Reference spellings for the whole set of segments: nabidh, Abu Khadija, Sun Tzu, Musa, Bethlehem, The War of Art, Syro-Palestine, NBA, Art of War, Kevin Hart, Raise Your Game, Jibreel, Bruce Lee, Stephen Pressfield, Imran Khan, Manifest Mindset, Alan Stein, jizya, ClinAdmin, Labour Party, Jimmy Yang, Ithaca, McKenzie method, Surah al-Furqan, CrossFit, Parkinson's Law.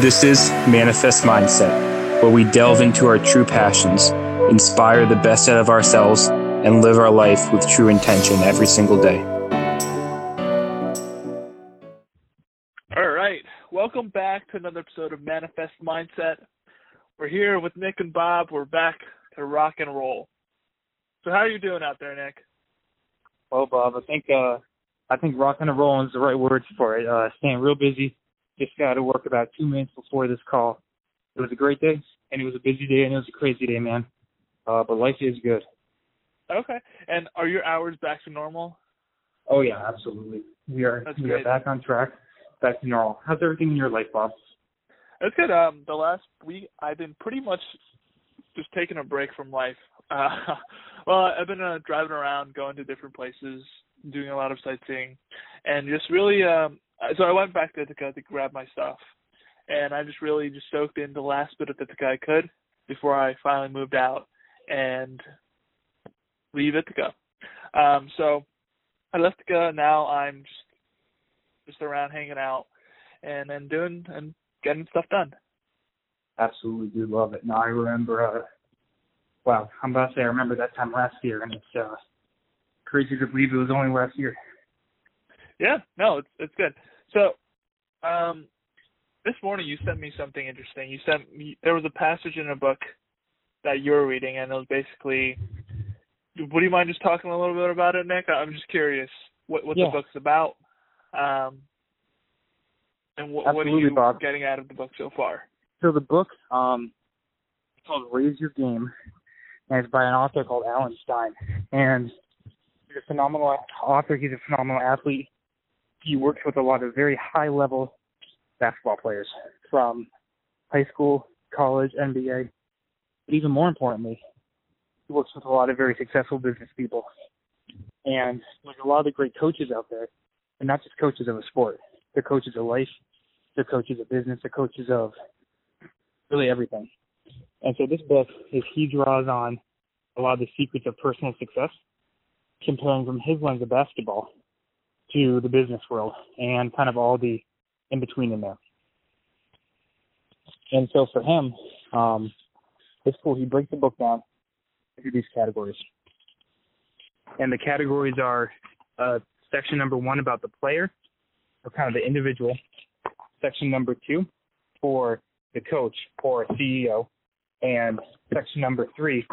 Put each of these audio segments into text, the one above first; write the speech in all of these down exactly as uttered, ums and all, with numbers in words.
This is Manifest Mindset, where we delve into our true passions, inspire the best out of ourselves, and live our life with true intention every single day. All right. Welcome back to another episode of Manifest Mindset. We're here with Nick and Bob. We're back to rock and roll. So how are you doing out there, Nick? Well, Bob, I think uh, I think rock and roll is the right word for it. Uh, staying real busy. Just got to work about two minutes before this call. It was a great day, and it was a busy day, and it was a crazy day, man. Uh, but life is good. Okay. And are your hours back to normal? Oh, yeah, absolutely. We are That's we great. are back on track, back to normal. How's everything in your life, Bob? That's good. Um, the last week, I've been pretty much just taking a break from life. Uh, well, I've been uh, driving around, going to different places, doing a lot of sightseeing, and just really um, – So I went back to Ithaca to grab my stuff, and I just really just soaked in the last bit of Ithaca I could before I finally moved out and leave Ithaca. Um, so I left Ithaca. Now I'm just just around hanging out and then doing and getting stuff done. Absolutely do love it. Now I remember. Uh, wow, I'm about to say I remember that time last year, and it's uh, crazy to believe it was only last year. Yeah, no, it's it's good. So, um, this morning you sent me something interesting. You sent me, there was a passage in a book that you were reading, and it was basically. Would you mind just talking a little bit about it, Nick? I'm just curious what what yeah. the book's about, um, and what, what are you Bob. getting out of the book so far? So the book, um, it's called Raise Your Game, and it's by an author called Alan Stein, and he's a phenomenal author. He's a phenomenal athlete. He works with a lot of very high-level basketball players from high school, college, N B A. But even more importantly, he works with a lot of very successful business people. And there's a lot of the great coaches out there, and not just coaches of a sport. They're coaches of life. They're coaches of business. They're coaches of really everything. And so this book, is he draws on a lot of the secrets of personal success, comparing from his lens of basketball to the business world and kind of all the in between in there. And so for him, um, it's cool. He breaks the book down into these categories. And the categories are uh, section number one about the player, or kind of the individual, section number two for the coach or C E O, and section number three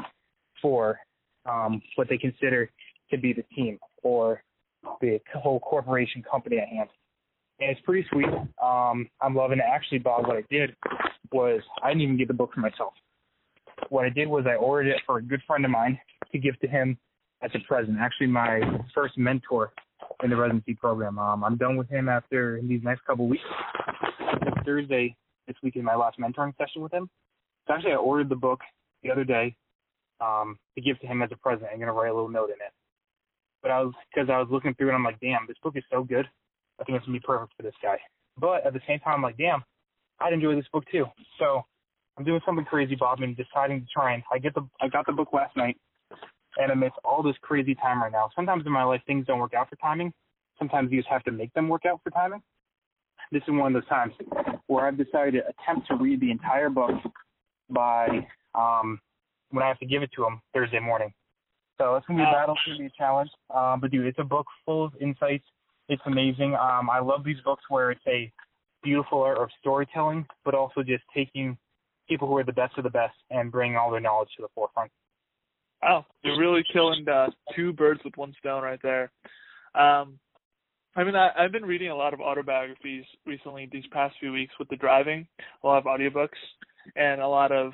for um, what they consider to be the team or the whole corporation company at hand. And it's pretty sweet. Um, I'm loving it. Actually, Bob, what I did was I didn't even get the book for myself. What I did was I ordered it for a good friend of mine to give to him as a present. Actually, my first mentor in the residency program. Um, I'm done with him after these next couple of weeks. It's Thursday this week is my last mentoring session with him. So actually, I ordered the book the other day um, to give to him as a present. I'm going to write a little note in it. But I was, because I was looking through it, I'm like, damn, this book is so good. I think it's going to be perfect for this guy. But at the same time, I'm like, damn, I'd enjoy this book too. So I'm doing something crazy, Bob, and deciding to try. And I get the, I got the book last night, and amidst all this crazy time right now, sometimes in my life things don't work out for timing. Sometimes you just have to make them work out for timing. This is one of those times where I've decided to attempt to read the entire book by um, when I have to give it to him Thursday morning. So it's going to be a battle, it's going to be a challenge. Um, but, dude, it's a book full of insights. It's amazing. Um, I love these books where it's a beautiful art of storytelling, but also just taking people who are the best of the best and bringing all their knowledge to the forefront. Wow, you're really killing uh, two birds with one stone right there. Um, I mean, I, I've been reading a lot of autobiographies recently these past few weeks with the driving, a lot of audiobooks, and a lot of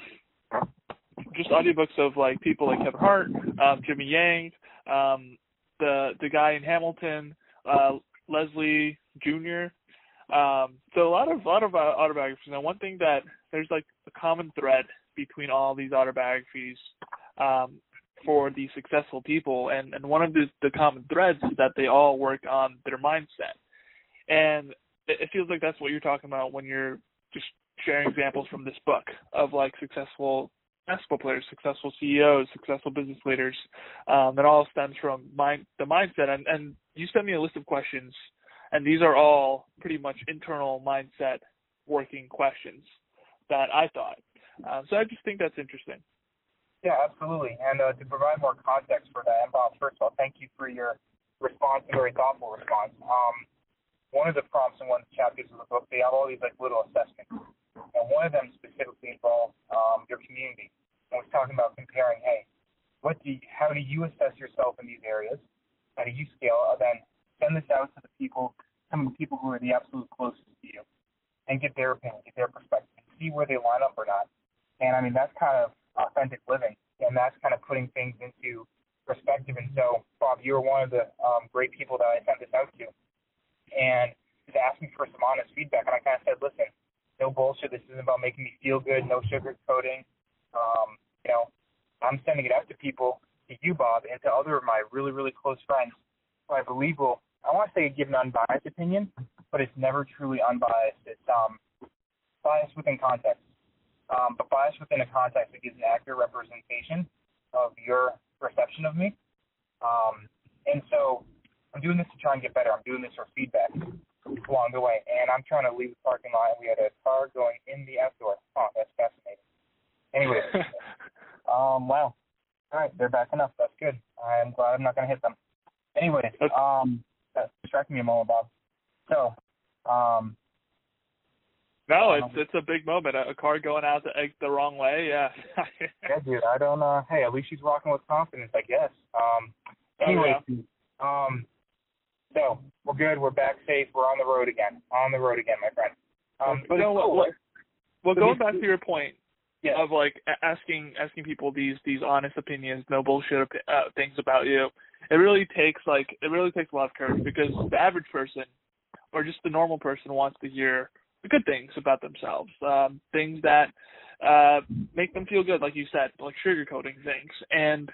just audiobooks of like people like Kevin Hart, um, Jimmy Yang, um, the the guy in Hamilton, uh, Leslie Junior Um, so a lot of lot of uh, autobiographies. Now, one thing that there's like a common thread between all these autobiographies um, for the successful people, and, and one of the, the common threads is that they all work on their mindset, and it, it feels like that's what you're talking about when you're just sharing examples from this book of like successful basketball players, successful C E Os, successful business leaders. Um, it all stems from mind, the mindset. And, and you sent me a list of questions, and these are all pretty much internal mindset working questions that I thought. Uh, so I just think that's interesting. Yeah, absolutely. And uh, to provide more context for that, and Bob, first of all, thank you for your response, a very thoughtful response. Um, one of the prompts in one of the chapters of the book, they have all these like little assessments. And one of them specifically involves um, your community. And we're talking about comparing, hey, what do you, how do you assess yourself in these areas? How do you scale? And then send this out to the people, some of the people who are the absolute closest to you, and get their opinion, get their perspective, and see where they line up or not. And, I mean, that's kind of authentic living, and that's kind of putting things into perspective. And so, Bob, you were one of the um, great people that I sent this out to, and just asking for some honest feedback. And I kind of said, listen, no bullshit. This isn't about making me feel good, no sugarcoating. Um, you know, I'm sending it out to people, to you, Bob, and to other of my really, really close friends who I believe will, I want to say, give an unbiased opinion, but it's never truly unbiased. It's um, biased within context, um, but biased within a context that gives an accurate representation of your perception of me. Um, and so I'm doing this to try and get better. I'm doing this for feedback along the way, and I'm trying to leave the parking lot. We had a car going in the outdoor. Oh, that's fascinating. Anyway, um, wow. All right, they're backing up. That's good. I'm glad I'm not going to hit them. Anyway, um, that's distracting me a moment, Bob. So, um, no, it's it's a big moment. A, a car going out the the wrong way, yeah. Yeah, dude. I don't. Uh, hey, at least she's walking with confidence, I guess. Um, anyway, oh, yeah. um, so we're good. We're back safe. We're on the road again. On the road again, my friend. Um, but no, cool. well, well, going back to your point. Yes. Of like asking asking people these these honest opinions, no bullshit uh, things about you. It really takes like it really takes a lot of courage, because the average person or just the normal person wants to hear the good things about themselves, um, things that uh, make them feel good, like you said, like sugarcoating things. And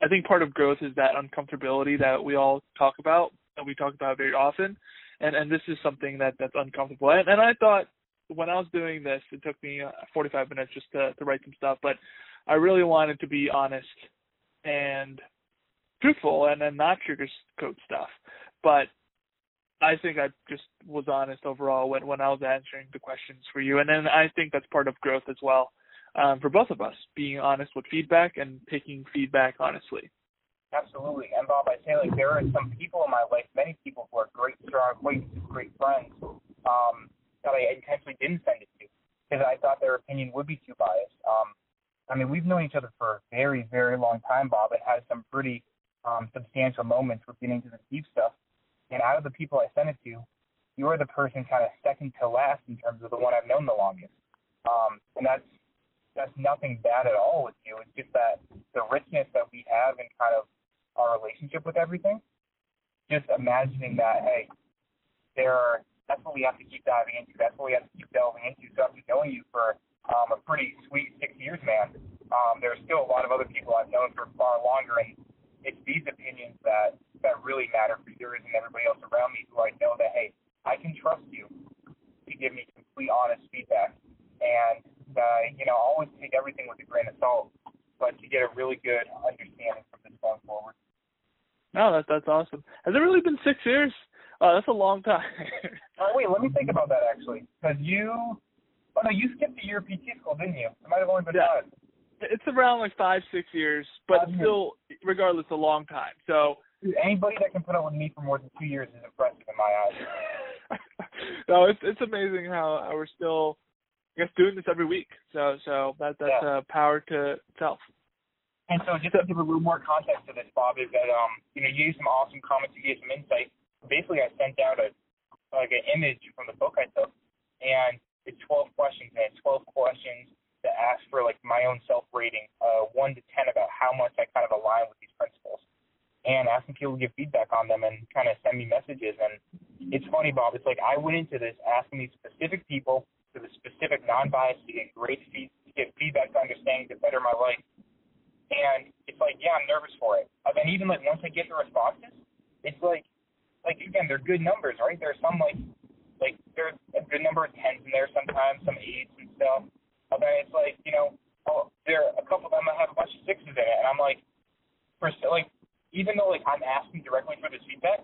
I think part of growth is that uncomfortability that we all talk about, that we talk about very often. And and this is something that that's uncomfortable. And, and I thought, when I was doing this, it took me forty-five minutes just to, to write some stuff, but I really wanted to be honest and truthful and then not sugarcoat stuff. But I think I just was honest overall when, when I was answering the questions for you. And then I think that's part of growth as well, um, for both of us, being honest with feedback and taking feedback honestly. Absolutely. And Bob, I say, like, there are some people in my life, many people who are great, strong acquaintances, great friends, um, that I intentionally didn't send it to because I thought their opinion would be too biased. Um, I mean, we've known each other for a very, very long time, Bob, and had some pretty um, substantial moments with getting to the deep stuff. And out of the people I sent it to, you are the person kind of second to last in terms of the one I've known the longest. Um, and that's that's nothing bad at all with you. It's just that the richness that we have in kind of our relationship with everything, just imagining that, hey, there are – that's what we have to keep diving into. That's what we have to keep delving into. So after knowing you for um, a pretty sweet six years, man, um, there's still a lot of other people I've known for far longer, and it's these opinions that, that really matter for yours and everybody else around me, who I know that, hey, I can trust you to give me complete honest feedback. And, uh, you know, always take everything with a grain of salt, but to get a really good understanding from this going forward. No, that, that's awesome. Has it really been six years? Oh, that's a long time. Oh, wait, let me think about that, actually. Because you – oh, no, you skipped a year of P T school, didn't you? It might have only been yeah. five. It's around like five, six years, but five still, years. Regardless, a long time. So anybody that can put up with me for more than two years is impressive in my eyes. No, it's it's amazing how we're still, I guess, doing this every week. So so that that's yeah. a power to itself. And so just to give a little more context to this, Bob, is that um, you know, you gave some awesome comments, you gave some insight. Basically, I sent out a like an image from the book I took, and it's twelve questions, and it's twelve questions that ask for like my own self rating, uh, one to ten, about how much I kind of align with these principles, and asking people to give feedback on them and kind of send me messages. And it's funny, Bob. It's like I went into this asking these specific people for the specific non-biased to get great feed, to get feedback, to understand, to better my life. And it's like, yeah, I'm nervous for it. And even like once I get the responses, it's like. Like, again, they're good numbers, right? There are some, like, like there's a good number of tens in there sometimes, some eights and stuff. But then it's like, you know, oh, there are a couple of them that have a bunch of sixes in it. And I'm like, for, like, even though, like, I'm asking directly for this feedback,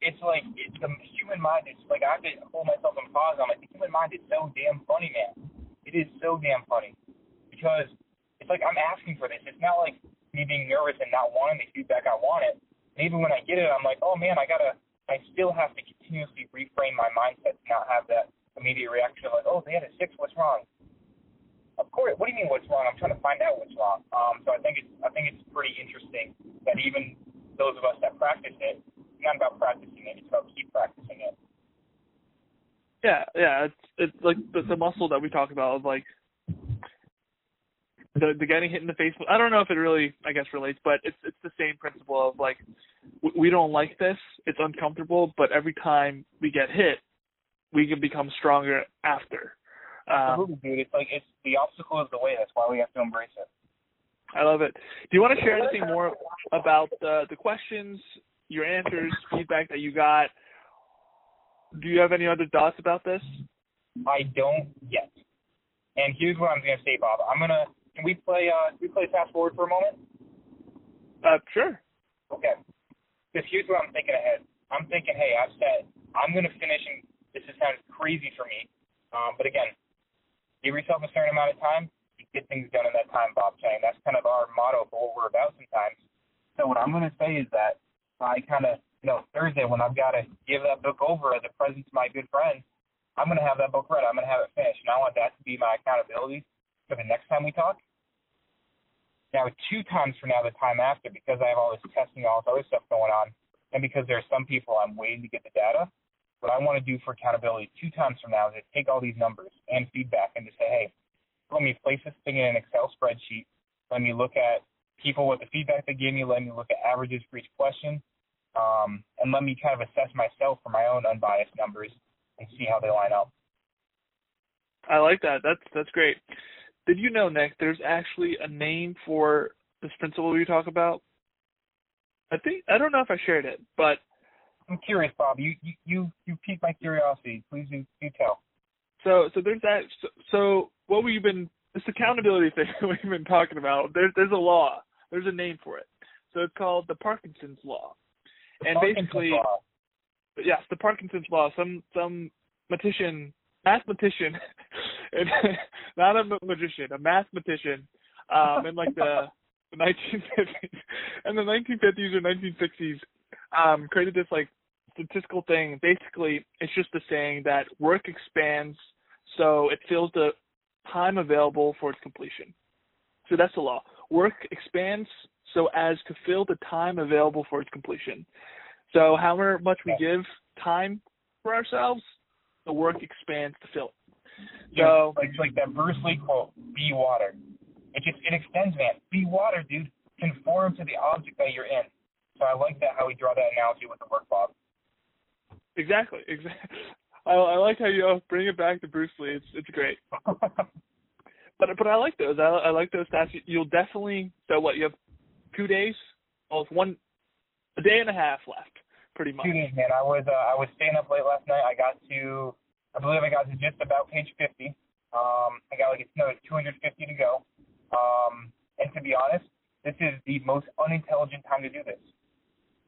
it's like it's the human mind is like I have to hold myself in pause. I'm like, the human mind is so damn funny, man. It is so damn funny because it's like I'm asking for this. It's not like me being nervous and not wanting the feedback. I want it. And even when I get it, I'm like, oh man, I gotta. I still have to continuously reframe my mindset to not have that immediate reaction of like, oh, they had a six, what's wrong? Of course, what do you mean what's wrong? I'm trying to find out what's wrong. Um, so I think it's I think it's pretty interesting that even those of us that practice it, it's not about practicing it, it's about keep practicing it. Yeah, yeah, it's it's like the, the muscle that we talk about of like the the getting hit in the face. I don't know if it really, I guess, relates, but it's it's the same principle of like we don't like this, it's uncomfortable, but every time we get hit, we can become stronger after. Absolutely, um, dude. It's like it's the obstacle is the way. That's why we have to embrace it. I love it. Do you want to share anything more about the the questions, your answers, feedback that you got? Do you have any other thoughts about this? I don't yet. And here's what I'm going to say, Bob. I'm gonna. Can we play? Uh, can we play fast forward for a moment? Uh, sure. Okay. Because here's what I'm thinking ahead. I'm thinking, hey, I've said I'm going to finish, and this sounds crazy for me, um, but again, give yourself a certain amount of time. You get things done in that time, Bob Chang. That's kind of our motto for what we're about sometimes. So what I'm going to say is that I kind of, you know, Thursday when I've got to give that book over as a present to my good friend, I'm going to have that book read. I'm going to have it finished, and I want that to be my accountability for the next time we talk. Now, two times from now, the time after, because I have all this testing, all this other stuff going on, and because there are some people I'm waiting to get the data, what I want to do for accountability two times from now is to take all these numbers and feedback and just say, hey, let me place this thing in an Excel spreadsheet. Let me look at people with the feedback they gave me. Let me look at averages for each question. Um, and let me kind of assess myself for my own unbiased numbers and see how they line up. I like that. That's that's great. Did you know, Nick, there's actually a name for this principle you talk about? I think I don't know if I shared it, but I'm curious, Bob. You you you, you piqued my curiosity. Please do, do tell. So so there's that. So, so what we've been this accountability thing we've been talking about. There's there's a law. There's a name for it. So it's called the Parkinson's Law. The and Parkinson's basically, law. yes, the Parkinson's Law. Some some mathematician, mathematician, and not a magician, a mathematician, um, in like the nineteen fifties and the nineteen fifties or nineteen sixties, um, created this like statistical thing. Basically, it's just the saying that work expands, so it fills the time available for its completion. So that's the law. Work expands so as to fill the time available for its completion. So however much we give time for ourselves, the work expands to fill it. So yeah, it's like that Bruce Lee quote, be water. It just it extends, man. Be water, dude. Conform to the object that you're in. So I like that how we draw that analogy with the work, Bob. Exactly. Exactly. I, I like how you bring it back to Bruce Lee. It's it's great. But but I like those. I, I like those tasks. You'll definitely. So what? You have two days. Well, it's one a day and a half left, pretty much. Two days, man. I was uh, I was staying up late last night. I got to. I believe I got to just about page fifty. Um, I got like another two hundred fifty to go. Um, and to be honest, this is the most unintelligent time to do this.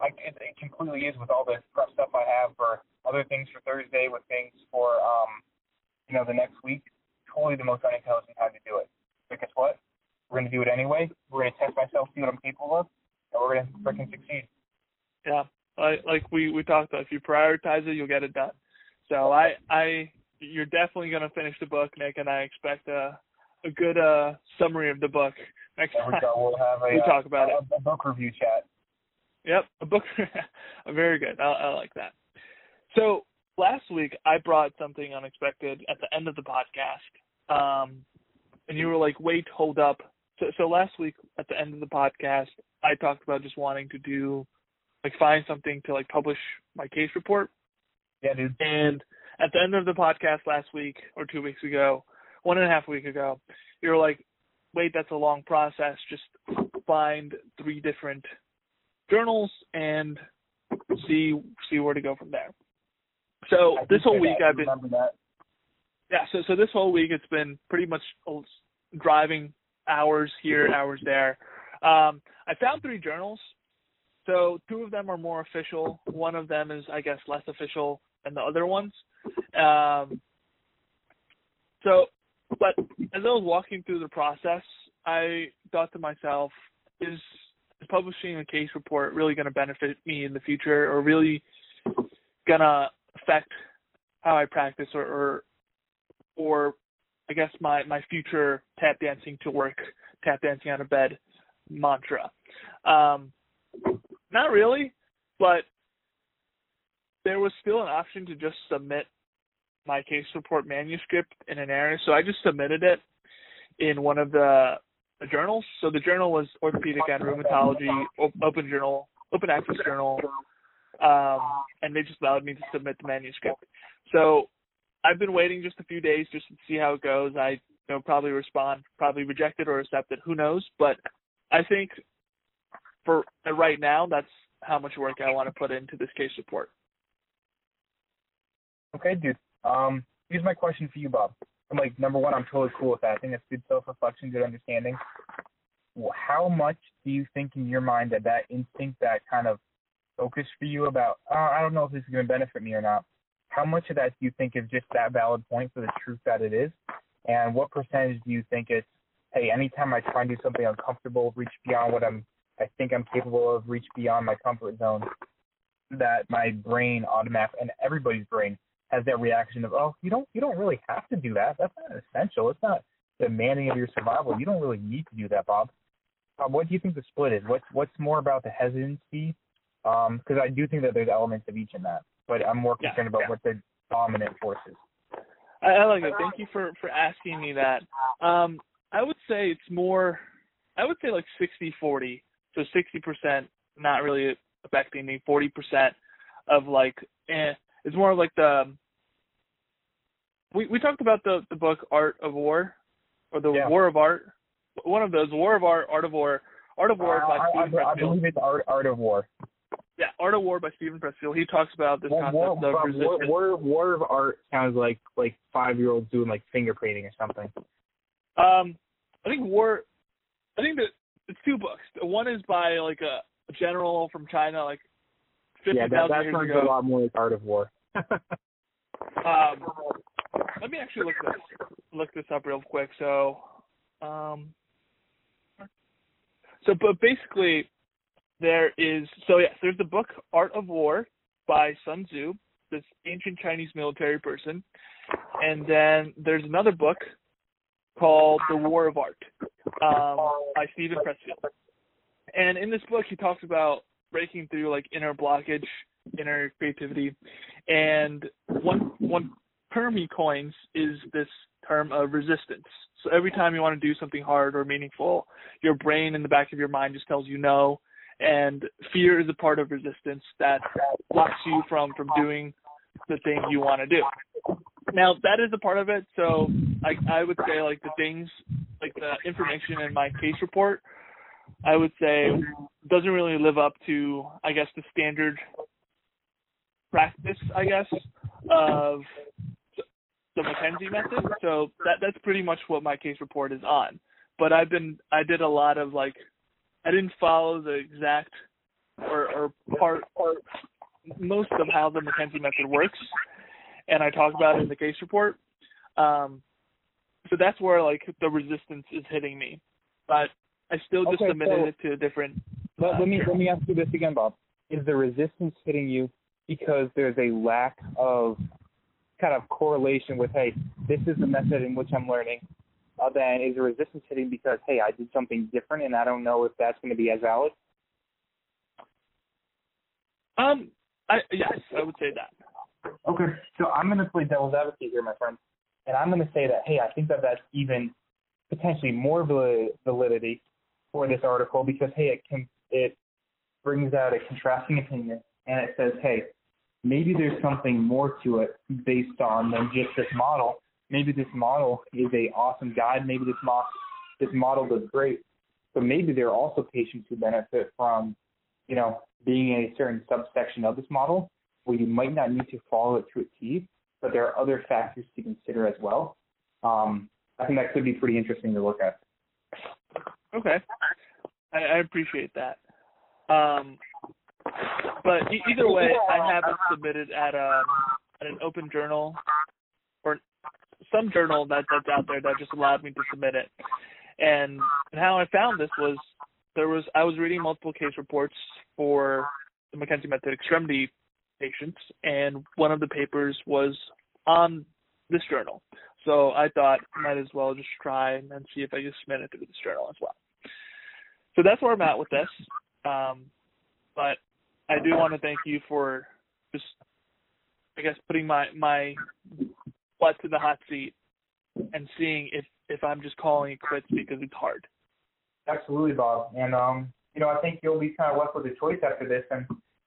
Like it, it completely is with all the prep stuff I have for other things for Thursday, with things for um, you know, the next week. Totally the most unintelligent time to do it. But guess what? We're gonna do it anyway. We're gonna test myself, see what I'm capable of, and we're gonna freaking succeed. Yeah, like like we we talked about. If you prioritize it, you'll get it done. So I, I, you're definitely going to finish the book, Nick, and I expect a, a good uh, summary of the book next time we'll have a, we talk about uh, it. A book review chat. Yep, a book. Very good. I, I like that. So last week I brought something unexpected at the end of the podcast, um, and you were like, wait, hold up. So, so last week at the end of the podcast, I talked about just wanting to do, like find something to like publish my case report. Yeah, dude. And at the end of the podcast last week or two weeks ago, one and a half week ago, you were like, wait, that's a long process. Just find three different journals and see see where to go from there. So I this whole week that. I've been – yeah, so, so this whole week it's been pretty much driving hours here, hours there. Um, I found three journals So two of them are more official. One of them is, I guess, less official than the other ones. Um, so, but as I was walking through the process, I thought to myself, is, is publishing a case report really going to benefit me in the future, or really going to affect how I practice, or, or, or I guess my, my future tap dancing to work, tap dancing out of bed mantra? Um, not really, but there was still an option to just submit my case report manuscript in an area. So I just submitted it in one of the, the journals. So the journal was Orthopedic and Rheumatology, open journal, open access journal. Um, and they just allowed me to submit the manuscript. So I've been waiting just a few days just to see how it goes. I you know, probably respond, probably reject it or accept it. Who knows? But I think for right now, that's how much work I want to put into this case report. Okay, dude. Um, here's my question for you, Bob. I'm like, number one, I'm totally cool with that. I think that's good self-reflection, good understanding. Well, how much do you think in your mind that that instinct, that kind of focus for you about, oh, I don't know if this is going to benefit me or not, how much of that do you think is just that valid point for the truth that it is? And what percentage do you think it's, hey, anytime I try and do something uncomfortable, reach beyond what I'm, I think I'm capable of, reach beyond my comfort zone, that my brain automatically, and everybody's brain, has that reaction of, oh, you don't you don't really have to do that. That's not essential. It's not demanding of your survival. You don't really need to do that, Bob. Bob, what do you think the split is? What's what's more about the hesitancy? Because um, I do think that there's elements of each in that, but I'm more concerned yeah, about yeah. what the dominant force is. I, I like that. Thank you for, for asking me that. Um, I would say it's more, I would say like sixty forty. So sixty percent not really affecting me, forty percent of like, eh. It's more like the we we talked about the, the book Art of War, or the yeah. War of Art. One of those, War of Art, Art of War, Art of War uh, by I, Stephen I, Pressfield. I believe it's Art Art of War. Yeah, Art of War by Stephen Pressfield. He talks about this well, concept war, of resistance. War, war, war of Art sounds like like five year olds doing like finger painting or something. Um, I think War. I think that it's two books. One is by like a general from China, like. Yeah, that, that sounds a lot more like Art of War. um, let me actually look this look this up real quick. So, um, so but basically, there is so yeah, there's the book Art of War by Sun Tzu, this ancient Chinese military person, and then there's another book called The War of Art um, by Stephen Pressfield, and in this book he talks about breaking through like inner blockage, inner creativity. And one one term he coins is this term of resistance. So every time you want to do something hard or meaningful, your brain in the back of your mind just tells you no. And fear is a part of resistance that blocks you from, from doing the thing you want to do. Now that is a part of it. So I I would say like the things, like the information in my case report, I would say doesn't really live up to, I guess, the standard practice, I guess, of the McKenzie method. So that that's pretty much what my case report is on. But I've been, I did a lot of like, I didn't follow the exact or, or part or most of how the McKenzie method works, and I talk about it in the case report. Um, so that's where like the resistance is hitting me, but I still just okay, submitted so, it to a different... Let, uh, let, me, sure. let me ask you this again, Bob. Is the resistance hitting you because there's a lack of kind of correlation with, hey, this is the method in which I'm learning? Uh, then is the resistance hitting because, hey, I did something different and I don't know if that's going to be as valid? Um, I, yes, I would say that. Okay, so I'm going to play devil's advocate here, my friend. And I'm going to say that, hey, I think that that's even potentially more validity for this article because, hey, it can, it brings out a contrasting opinion and it says, hey, maybe there's something more to it based on than just this model. Maybe this model is a awesome guide. Maybe this, mo- this model does great. But maybe there are also patients who benefit from, you know, being in a certain subsection of this model where you might not need to follow it to a T, but there are other factors to consider as well. Um, I think that could be pretty interesting to look at. Okay. I, I appreciate that. Um, But either way, I have it submitted at a at an open journal or some journal that that's out there that just allowed me to submit it. And how I found this was there was I was reading multiple case reports for the McKenzie method extremity patients, and one of the papers was on this journal. So I thought might as well just try and see if I can submit it through this journal as well. So that's where I'm at with this. Um, but I do want to thank you for just, I guess, putting my, my butt to the hot seat and seeing if, if I'm just calling it quits because it's hard. Absolutely, Bob. And, um, you know, I think you'll be kind of left with a choice after this. And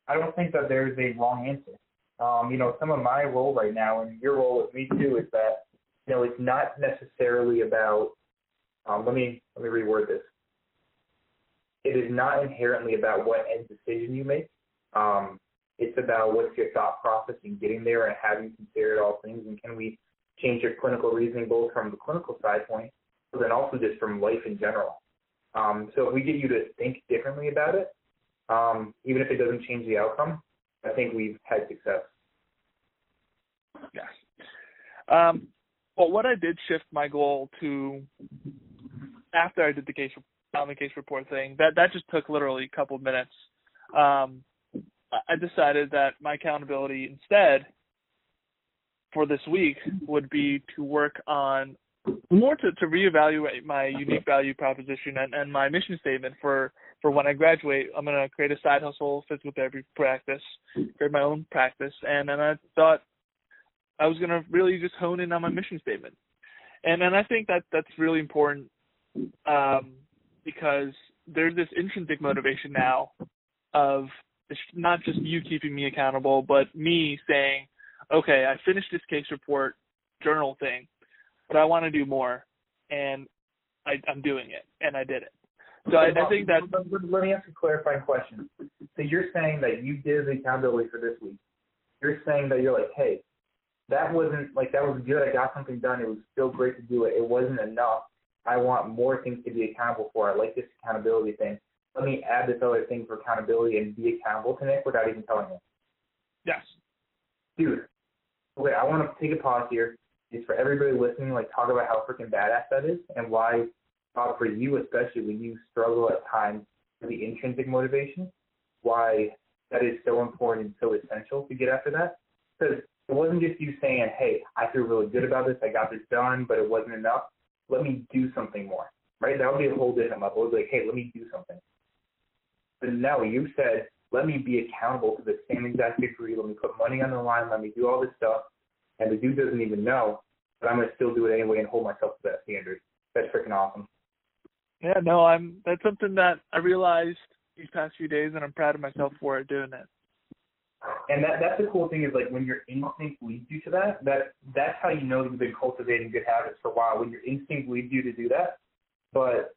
I don't think that there's a wrong answer. Um, you know, some of my role right now and your role with me too is that, you know, it's not necessarily about, um, let me, let me reword this. It is not inherently about what end decision you make. Um, it's about what's your thought process in getting there and have you considered all things, and can we change your clinical reasoning both from the clinical side point, but then also just from life in general. Um, so if we get you to think differently about it, um, even if it doesn't change the outcome, I think we've had success. Yes. Um, well, what I did shift my goal to after I did the case on the case report thing, that, that just took literally a couple of minutes. Um, I decided that my accountability instead for this week would be to work on more to, to reevaluate my unique value proposition and, and my mission statement for, for when I graduate. I'm going to create a side hustle, physical therapy practice, create my own practice. And then I thought I was going to really just hone in on my mission statement. And and I think that that's really important um, because there's this intrinsic motivation now of it's not just you keeping me accountable, but me saying, okay, I finished this case report journal thing, but I want to do more, and I, I'm doing it, and I did it. So I, I think that – Let me ask a clarifying question. So you're saying that you did the accountability for this week. You're saying that you're like, hey, that wasn't – like that was good. I got something done. It was still great to do it. It wasn't enough. I want more things to be accountable for. I like this accountability thing. Let me add this other thing for accountability and be accountable to Nick without even telling him. Yes. Dude, okay, I want to take a pause here. It's for everybody listening, like, talk about how freaking badass that is and why, uh, for you especially, when you struggle at times with the intrinsic motivation, why that is so important and so essential to get after that. Because it wasn't just you saying, hey, I feel really good about this, I got this done, but it wasn't enough. Let me do something more, right? That would be a whole different level. It would be like, hey, let me do something. But no, you said, let me be accountable to the same exact degree. Let me put money on the line. Let me do all this stuff. And the dude doesn't even know, but I'm going to still do it anyway and hold myself to that standard. That's freaking awesome. Yeah, no, I'm. That's something that I realized these past few days, and I'm proud of myself for doing it. And that, that's the cool thing is, like, when your instinct leads you to that, that that's how you know you've been cultivating good habits for a while, when your instinct leads you to do that. But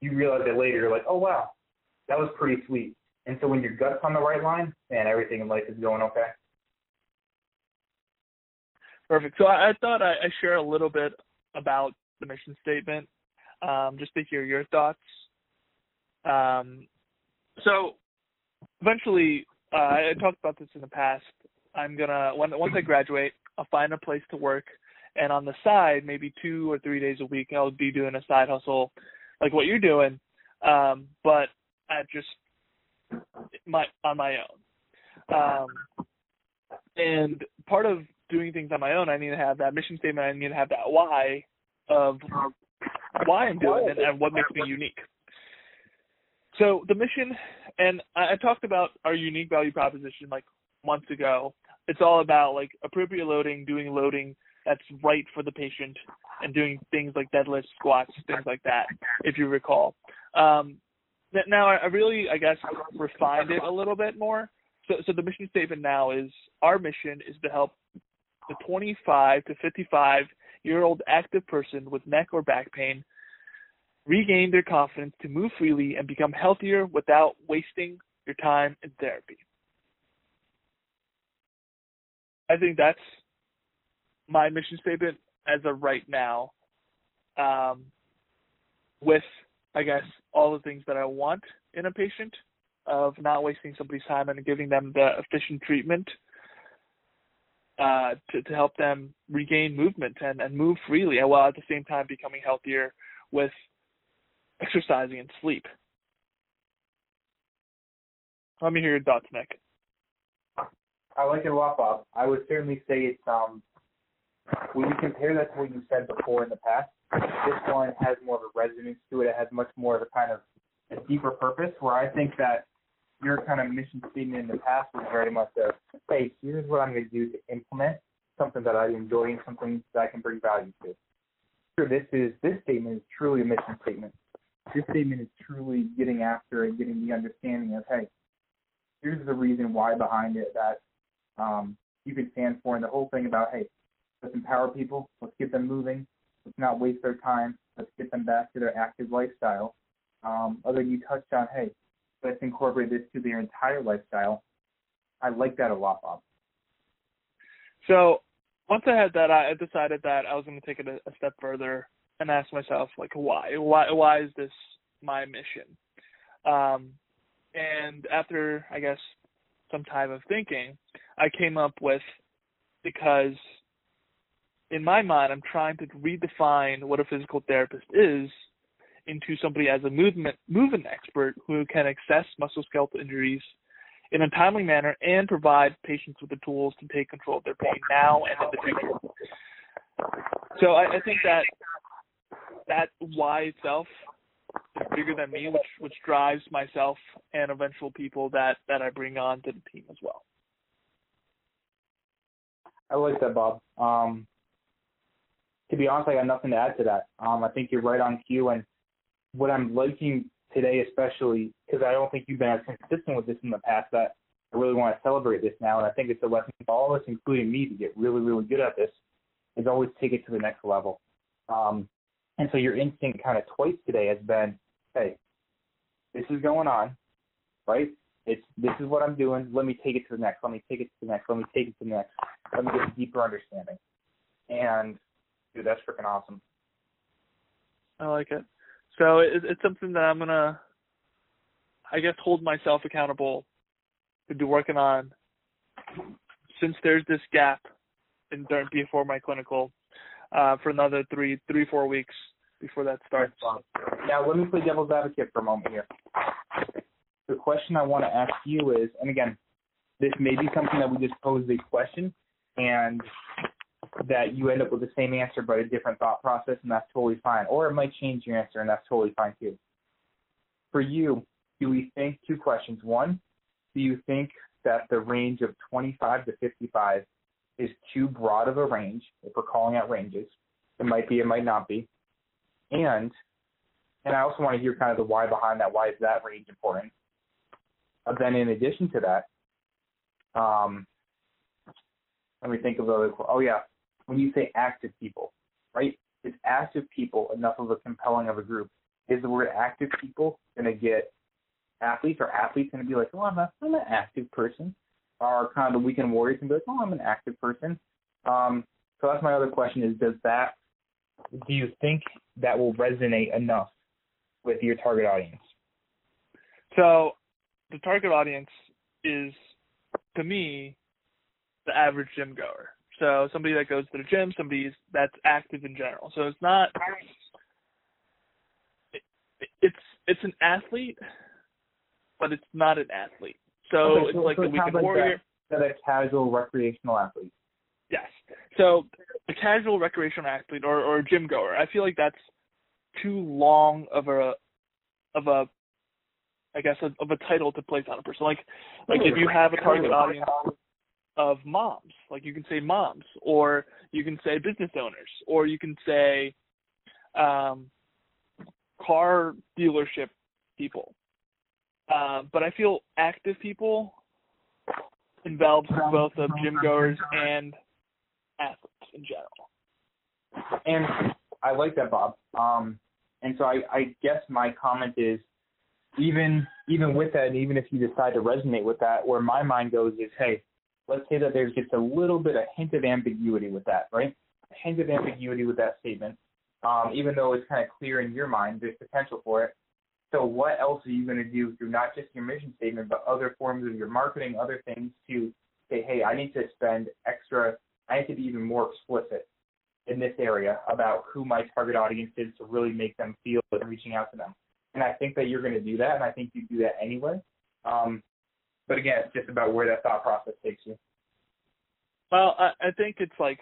you realize that later, you're like, oh, wow. That was pretty sweet. And so when your gut's on the right line, man, everything in life is going okay. Perfect. So I, I thought I, I share a little bit about the mission statement, um, just to hear your thoughts. Um, so eventually, uh, I talked about this in the past. I'm gonna when, once I graduate, I'll find a place to work, and on the side, maybe two or three days a week, I'll be doing a side hustle, like what you're doing, um, but at just my on my own. Um, and part of doing things on my own, I need to have that mission statement. I need to have that why of why I'm doing it and what makes me unique. So the mission, and I talked about our unique value proposition like months ago. It's all about like appropriate loading, doing loading that's right for the patient, and doing things like deadlifts, squats, things like that, if you recall. Um, Now, I really, I guess, refined it a little bit more. So, so the mission statement now is our mission is to help the twenty-five to fifty-five-year-old active person with neck or back pain regain their confidence to move freely and become healthier without wasting your time in therapy. I think that's my mission statement as of right now, um, with – I guess, all the things that I want in a patient of not wasting somebody's time and giving them the efficient treatment uh, to, to help them regain movement and, and move freely, while at the same time becoming healthier with exercising and sleep. Let me hear your thoughts, Nick. I like it a lot, Bob. I would certainly say it's, um, when you compare that to what you said before in the past, this one has more of a resonance to it. It has much more of a kind of a deeper purpose, where I think that your kind of mission statement in the past was very much a, hey, here's what I'm going to do to implement something that I enjoy and something that I can bring value to. Sure, this is this statement is truly a mission statement. This statement is truly getting after and getting the understanding of, hey, here's the reason why behind it that um, you can stand for, and the whole thing about, hey, let's empower people, let's get them moving, let's not waste their time, let's get them back to their active lifestyle. Um, other you touched on, hey, let's incorporate this to their entire lifestyle. I like that a lot, Bob. So once I had that, I decided that I was going to take it a, a step further and ask myself, like, why? Why, why is this my mission? Um, and after, I guess, some time of thinking, I came up with, because in my mind, I'm trying to redefine what a physical therapist is into somebody as a movement movement expert who can assess musculoskeletal injuries in a timely manner and provide patients with the tools to take control of their pain now and in the future. So I, I think that that why itself is bigger than me, which which drives myself and eventual people that, that I bring on to the team as well. I like that, Bob. Um, to be honest, I got nothing to add to that. Um, I think you're right on cue, and what I'm liking today, especially, because I don't think you've been as consistent with this in the past, that I really want to celebrate this now. And I think it's a lesson for all of us, including me, to get really, really good at this, is always take it to the next level. Um, and so your instinct kind of twice today has been, hey, this is going on, right? It's this is what I'm doing. Let me take it to the next. Let me take it to the next. Let me take it to the next. Let me get a deeper understanding. And, dude, that's freaking awesome. I like it. So it's something that I'm going to, I guess, hold myself accountable to be working on, since there's this gap in before my clinical uh, for another three, three, four weeks before that starts. Now, let me play devil's advocate for a moment here. The question I want to ask you is, and again, this may be something that we just posed a question and that you end up with the same answer but a different thought process, and that's totally fine. Or it might change your answer, and that's totally fine too. For you, do we think two questions? One, do you think that the range of twenty-five to fifty-five is too broad of a range, if we're calling out ranges? It might be, it might not be. And and I also want to hear kind of the why behind that. Why is that range important? But then in addition to that, um, let me think of the other, oh yeah, when you say active people, right? Is active people enough of a compelling of a group? Is the word active people going to get athletes, or athletes going to be like, oh, I'm, a, I'm an active person? Or kind of the weekend warriors can be like, oh, I'm an active person. Um, so that's my other question is, does that, do you think that will resonate enough with your target audience? So the target audience is, to me, the average gym goer. So somebody that goes to the gym, somebody that's active in general. So it's not, it, it's it's an athlete, but it's not an athlete. So, okay, so it's like so the weekend like warrior. That a casual recreational athlete. Yes. So a casual recreational athlete or, or a gym goer, I feel like that's too long of a, of a I guess, a, of a title to place on a person. Like, like if you have a target audience of moms, like you can say moms, or you can say business owners, or you can say um, car dealership people. Uh, but I feel active people involves both of gym goers and athletes in general. And I like that, Bob. Um, and so I, I guess my comment is, even even with that, and even if you decide to resonate with that, where my mind goes is, hey, let's say that there's just a little bit, a hint of ambiguity with that, right? A hint of ambiguity with that statement. Um, even though it's kind of clear in your mind, there's potential for it. So what else are you going to do through not just your mission statement, but other forms of your marketing, other things to say, hey, I need to spend extra, I need to be even more explicit in this area about who my target audience is to really make them feel that I'm reaching out to them. And I think that you're going to do that, and I think you do that anyway. Um, but, again, it's just about where that thought process takes you. Well, I, I think it's like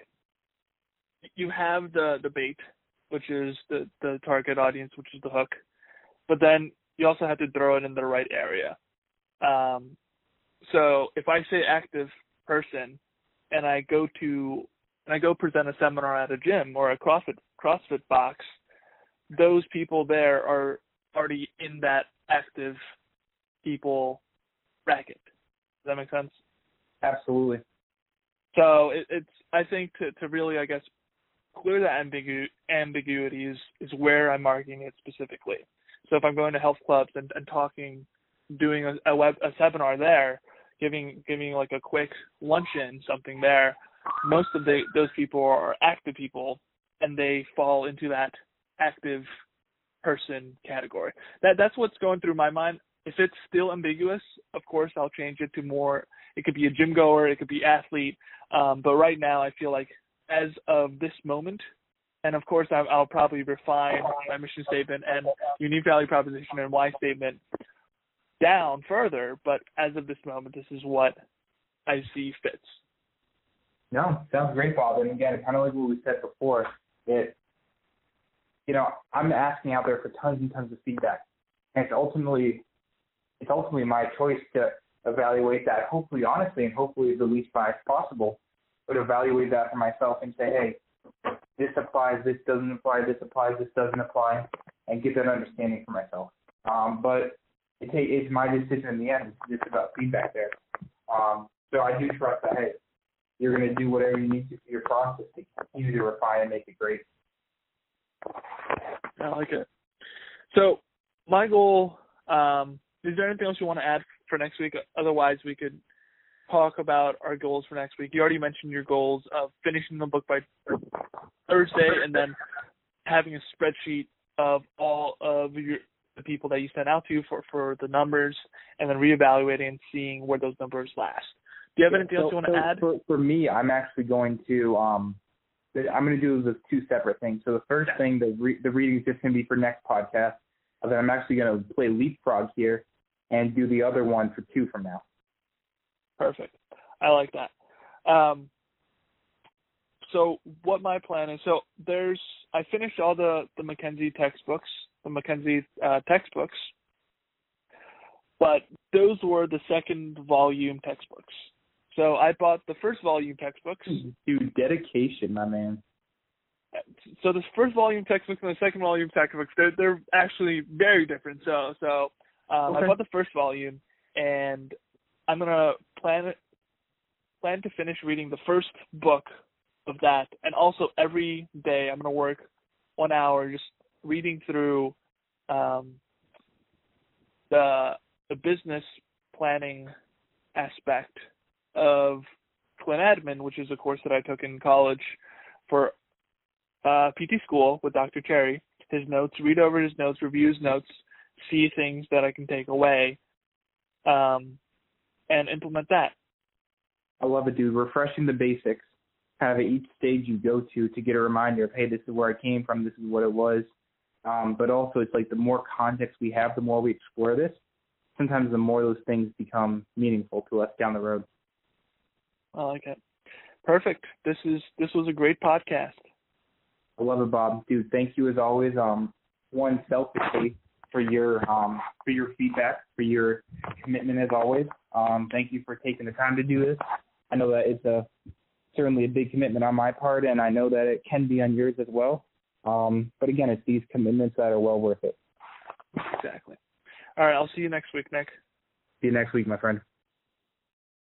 you have the, the bait, which is the, the target audience, which is the hook. But then you also have to throw it in the right area. Um, so if I say active person and I go to and I go present a seminar at a gym or a CrossFit CrossFit box, those people there are already in that active people bracket. Does that make sense? Absolutely. So it, it's I think to, to really, I guess, clear that ambigu- ambiguity is, is where I'm marketing it specifically. So if I'm going to health clubs and, and talking, doing a, a web a seminar there, giving giving like a quick luncheon, something there, most of the, those people are active people, and they fall into that active person category. That that's what's going through my mind. If it's still ambiguous, of course I'll change it to more. It could be a gym goer, it could be athlete, um, but right now I feel like as of this moment, and of course I'll, I'll probably refine my mission statement and unique value proposition and why statement down further, but as of this moment, this is what I see fits. No, sounds great, Bob. And again, kind of like what we said before, it, you know, I'm asking out there for tons and tons of feedback, and it's ultimately, it's ultimately my choice to evaluate that, hopefully honestly, and hopefully the least biased possible, but evaluate that for myself and say, hey, this applies, this doesn't apply, this applies, this doesn't apply, and get that understanding for myself. Um, but it's, it's my decision in the end. It's just about feedback there. Um, so I do trust that, hey, you're going to do whatever you need to for your process to continue to refine and make it great. I like it. So my goal, um, is there anything else you want to add for next week? Otherwise, we could talk about our goals for next week. You already mentioned your goals of finishing the book by Thursday and then having a spreadsheet of all of your, the people that you sent out to for, for the numbers, and then reevaluating and seeing where those numbers last. Do you have anything yeah, so, else you want to so add? For, for me, I'm actually going to um, – I'm going to do the two separate things. So the first yeah. thing, the, re- the reading is just going to be for next podcast. Then I'm actually going to play leapfrog here and do the other one for two from now. Perfect. I like that. Um, so what my plan is – so there's – I finished all the, the McKenzie textbooks, the McKenzie uh, textbooks, but those were the second volume textbooks. So I bought the first volume textbooks. Dude, dedication, my man. So the first volume textbooks and the second volume textbooks, they're, they're actually very different. So so um, okay. I bought the first volume, and I'm going to plan plan to finish reading the first book of that. And also every day I'm going to work one hour just reading through um, the the business planning aspect of ClinAdmin, which is a course that I took in college for uh, P T school with Doctor Cherry. His notes, read over his notes, review his notes, see things that I can take away, um, and implement that. I love it, dude. Refreshing the basics, kind of at each stage you go to to get a reminder of, hey, this is where I came from, this is what it was. Um, but also it's like the more context we have, the more we explore this, sometimes the more those things become meaningful to us down the road. I like it. Perfect. This is this was a great podcast. I love it, Bob. Dude, thank you as always. Um, one, selfishly for your um for your feedback, for your commitment as always. Um, thank you for taking the time to do this. I know that it's a certainly a big commitment on my part, and I know that it can be on yours as well. Um, but again, it's these commitments that are well worth it. Exactly. All right. I'll see you next week, Nick. See you next week, my friend.